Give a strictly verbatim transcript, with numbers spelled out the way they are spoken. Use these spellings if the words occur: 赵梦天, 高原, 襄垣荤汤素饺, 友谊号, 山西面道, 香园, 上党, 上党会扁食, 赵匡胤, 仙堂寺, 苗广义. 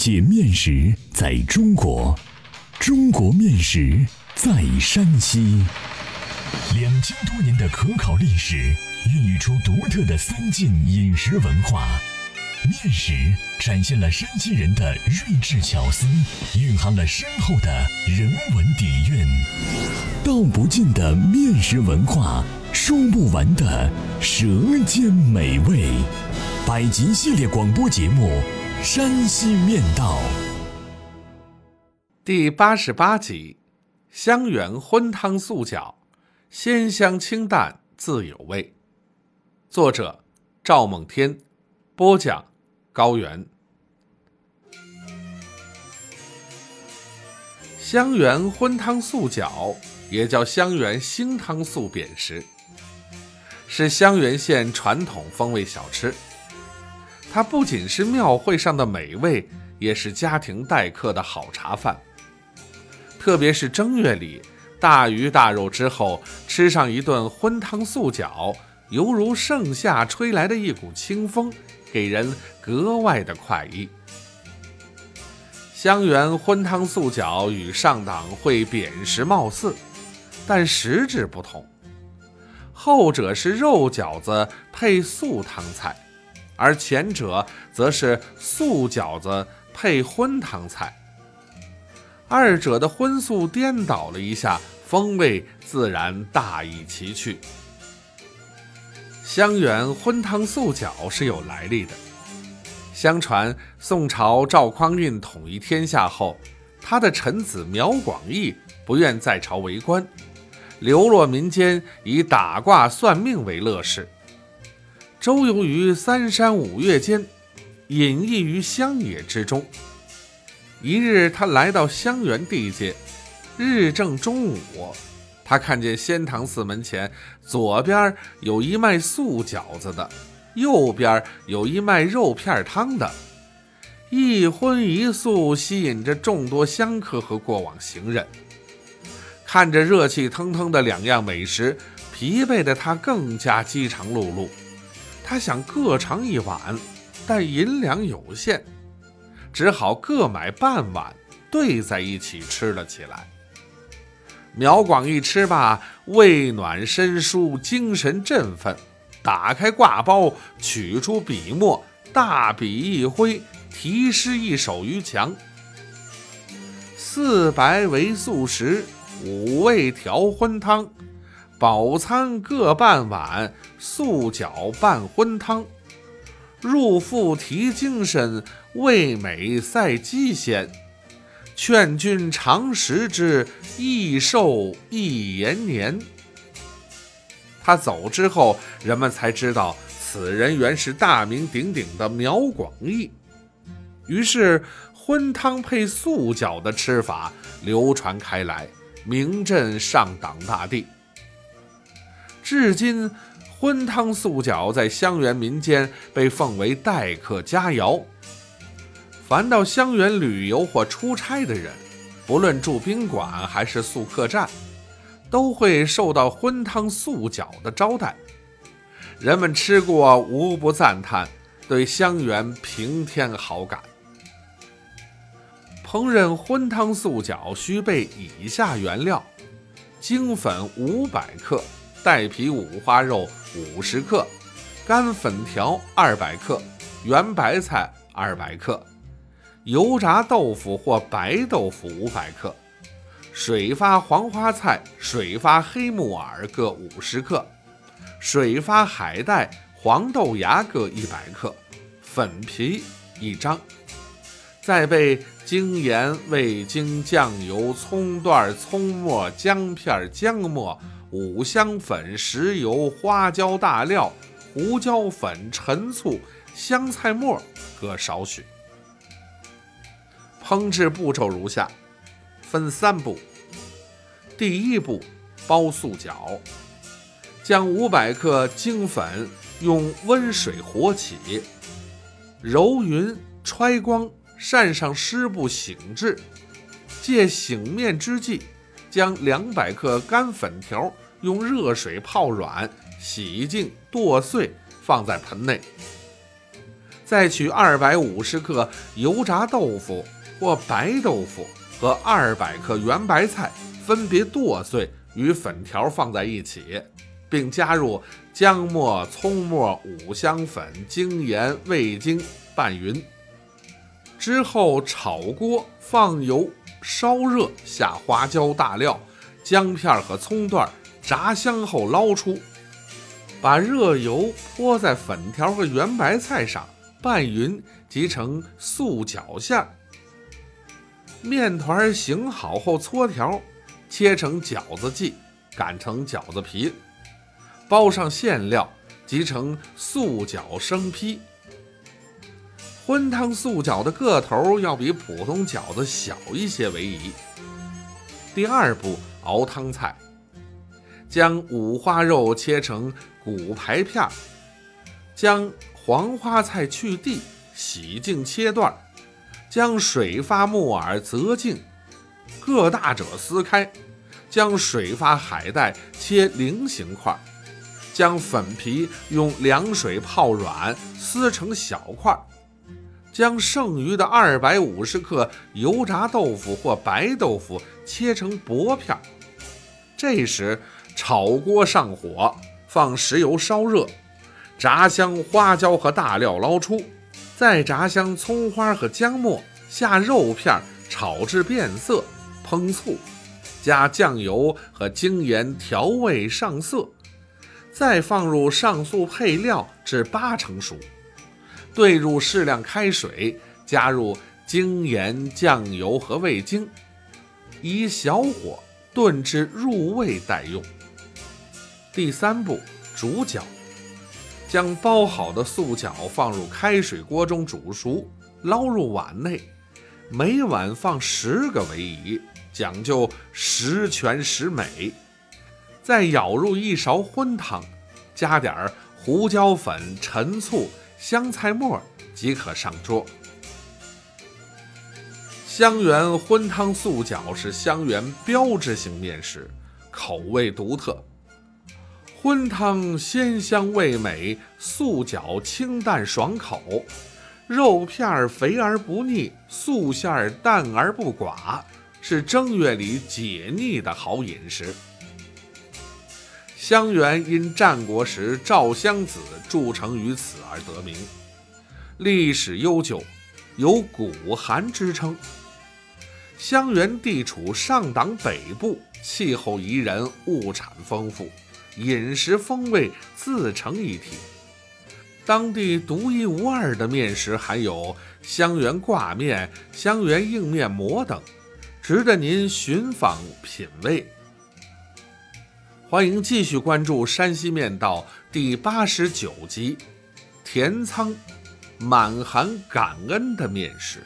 界面食在中国，中国面食在山西。两千多年的可考历史，孕育出独特的三晋饮食文化。面食展现了山西人的睿智巧思，蕴含了深厚的人文底蕴。道不尽的面食文化，说不完的舌尖美味。百集系列广播节目《山西面道》第八十八集：香园荤汤素饺，鲜香清淡自有味。作者：赵梦天，播讲：高原。香园荤汤素饺也叫香园星汤素扁食，是香园县传统风味小吃。它不仅是庙会上的美味，也是家庭待客的好茶饭。特别是正月里大鱼大肉之后，吃上一顿荤汤素饺，犹如盛夏吹来的一股清风，给人格外的快意。香园荤汤素饺与上党会扁食貌似，但实质不同。后者是肉饺子配素汤菜，而前者则是素饺子配荤汤菜。二者的荤素颠倒了一下，风味自然大异其趣。香园荤汤素饺是有来历的。相传宋朝赵匡胤统一天下后，他的臣子苗广义不愿在朝为官，流落民间，以打卦算命为乐事。周游于三山五岳间，隐逸于乡野之中。一日，他来到香园地界，日正中午，他看见仙堂寺门前左边有一卖素饺子的，右边有一卖肉片汤的，一荤一素吸引着众多香客和过往行人。看着热气腾腾的两样美食，疲惫的他更加饥肠辘辘。他想各尝一碗，但银两有限，只好各买半碗，兑在一起吃了起来。苗广义吃罢，胃暖身舒，精神振奋，打开挂包，取出笔墨，大笔一挥，题诗一首于墙：四白为素食，五味调荤汤，饱餐各半碗，素饺拌荤汤。入腹提精神，味美赛鸡鲜。劝君常食之，益寿益延年。他走之后，人们才知道此人原是大名鼎鼎的苗广义。于是荤汤配素饺的吃法流传开来，名震上党大地。至今，荤汤素饺在香园民间被奉为待客佳肴。凡到香园旅游或出差的人，不论住宾馆还是宿客栈，都会受到荤汤素饺的招待。人们吃过无不赞叹，对香园平添好感。烹饪荤汤素饺需备以下原料：精粉五百克。带皮五花肉五十克，干粉条二百克，圆白菜二百克，油炸豆腐或白豆腐五百克，水发黄花菜、水发黑木耳各五十克，水发海带、黄豆芽各一百克，粉皮一张。再备精盐、味精、酱油、葱段、葱末、姜片、姜末、五香粉、食油、花椒大料、胡椒粉、陈醋、香菜末各少许。烹制步骤如下，分三步。第一步，包素饺。将五百克精粉用温水和起，揉匀揣光，扇上湿布醒制。借醒面之际，将两百克干粉条用热水泡软，洗净剁碎，放在盆内。再取二百五十克油炸豆腐或白豆腐和二百克圆白菜分别剁碎与粉条放在一起，并加入姜末、葱末、五香粉、精盐、味精拌匀，之后炒锅放油烧热，下花椒、大料、姜片和葱段，炸香后捞出，把热油泼在粉条和圆白菜上，拌匀即成素饺馅。面团醒好后搓条，切成饺子剂，擀成饺子皮，包上馅料，即成素饺生坯。荤汤素饺的个头要比普通饺子小一些为宜。第二步，熬汤菜，将五花肉切成骨排片，将黄花菜去蒂，洗净切段，将水发木耳择净，各大者撕开，将水发海带切菱形块，将粉皮用凉水泡软，撕成小块，将剩余的二百五十克油炸豆腐或白豆腐切成薄片。这时炒锅上火，放食油烧热，炸香花椒和大料捞出，再炸香葱花和姜末，下肉片炒至变色，烹醋，加酱油和精盐调味上色，再放入上述配料至八成熟，兑入适量开水，加入精盐、酱油和味精，以小火炖至入味待用。第三步，煮饺，将包好的素饺放入开水锅中煮熟，捞入碗内，每碗放十个为宜，讲究十全十美。再舀入一勺荤汤，加点胡椒粉、陈醋、香菜末即可上桌。襄垣荤汤素饺是襄垣标志性面食，口味独特。荤汤鲜香味美，素饺清淡爽口，肉片肥而不腻，素馅淡而不寡，是正月里解腻的好饮食。襄垣因战国时赵襄子筑城于此而得名，历史悠久，有古韩之称。襄垣地处上党北部，气候宜人，物产丰富，饮食风味自成一体。当地独一无二的面食还有襄垣挂面、襄垣硬面馍等，值得您寻访品味。欢迎继续关注山西面道第八十九集，田仓满含感恩的面食。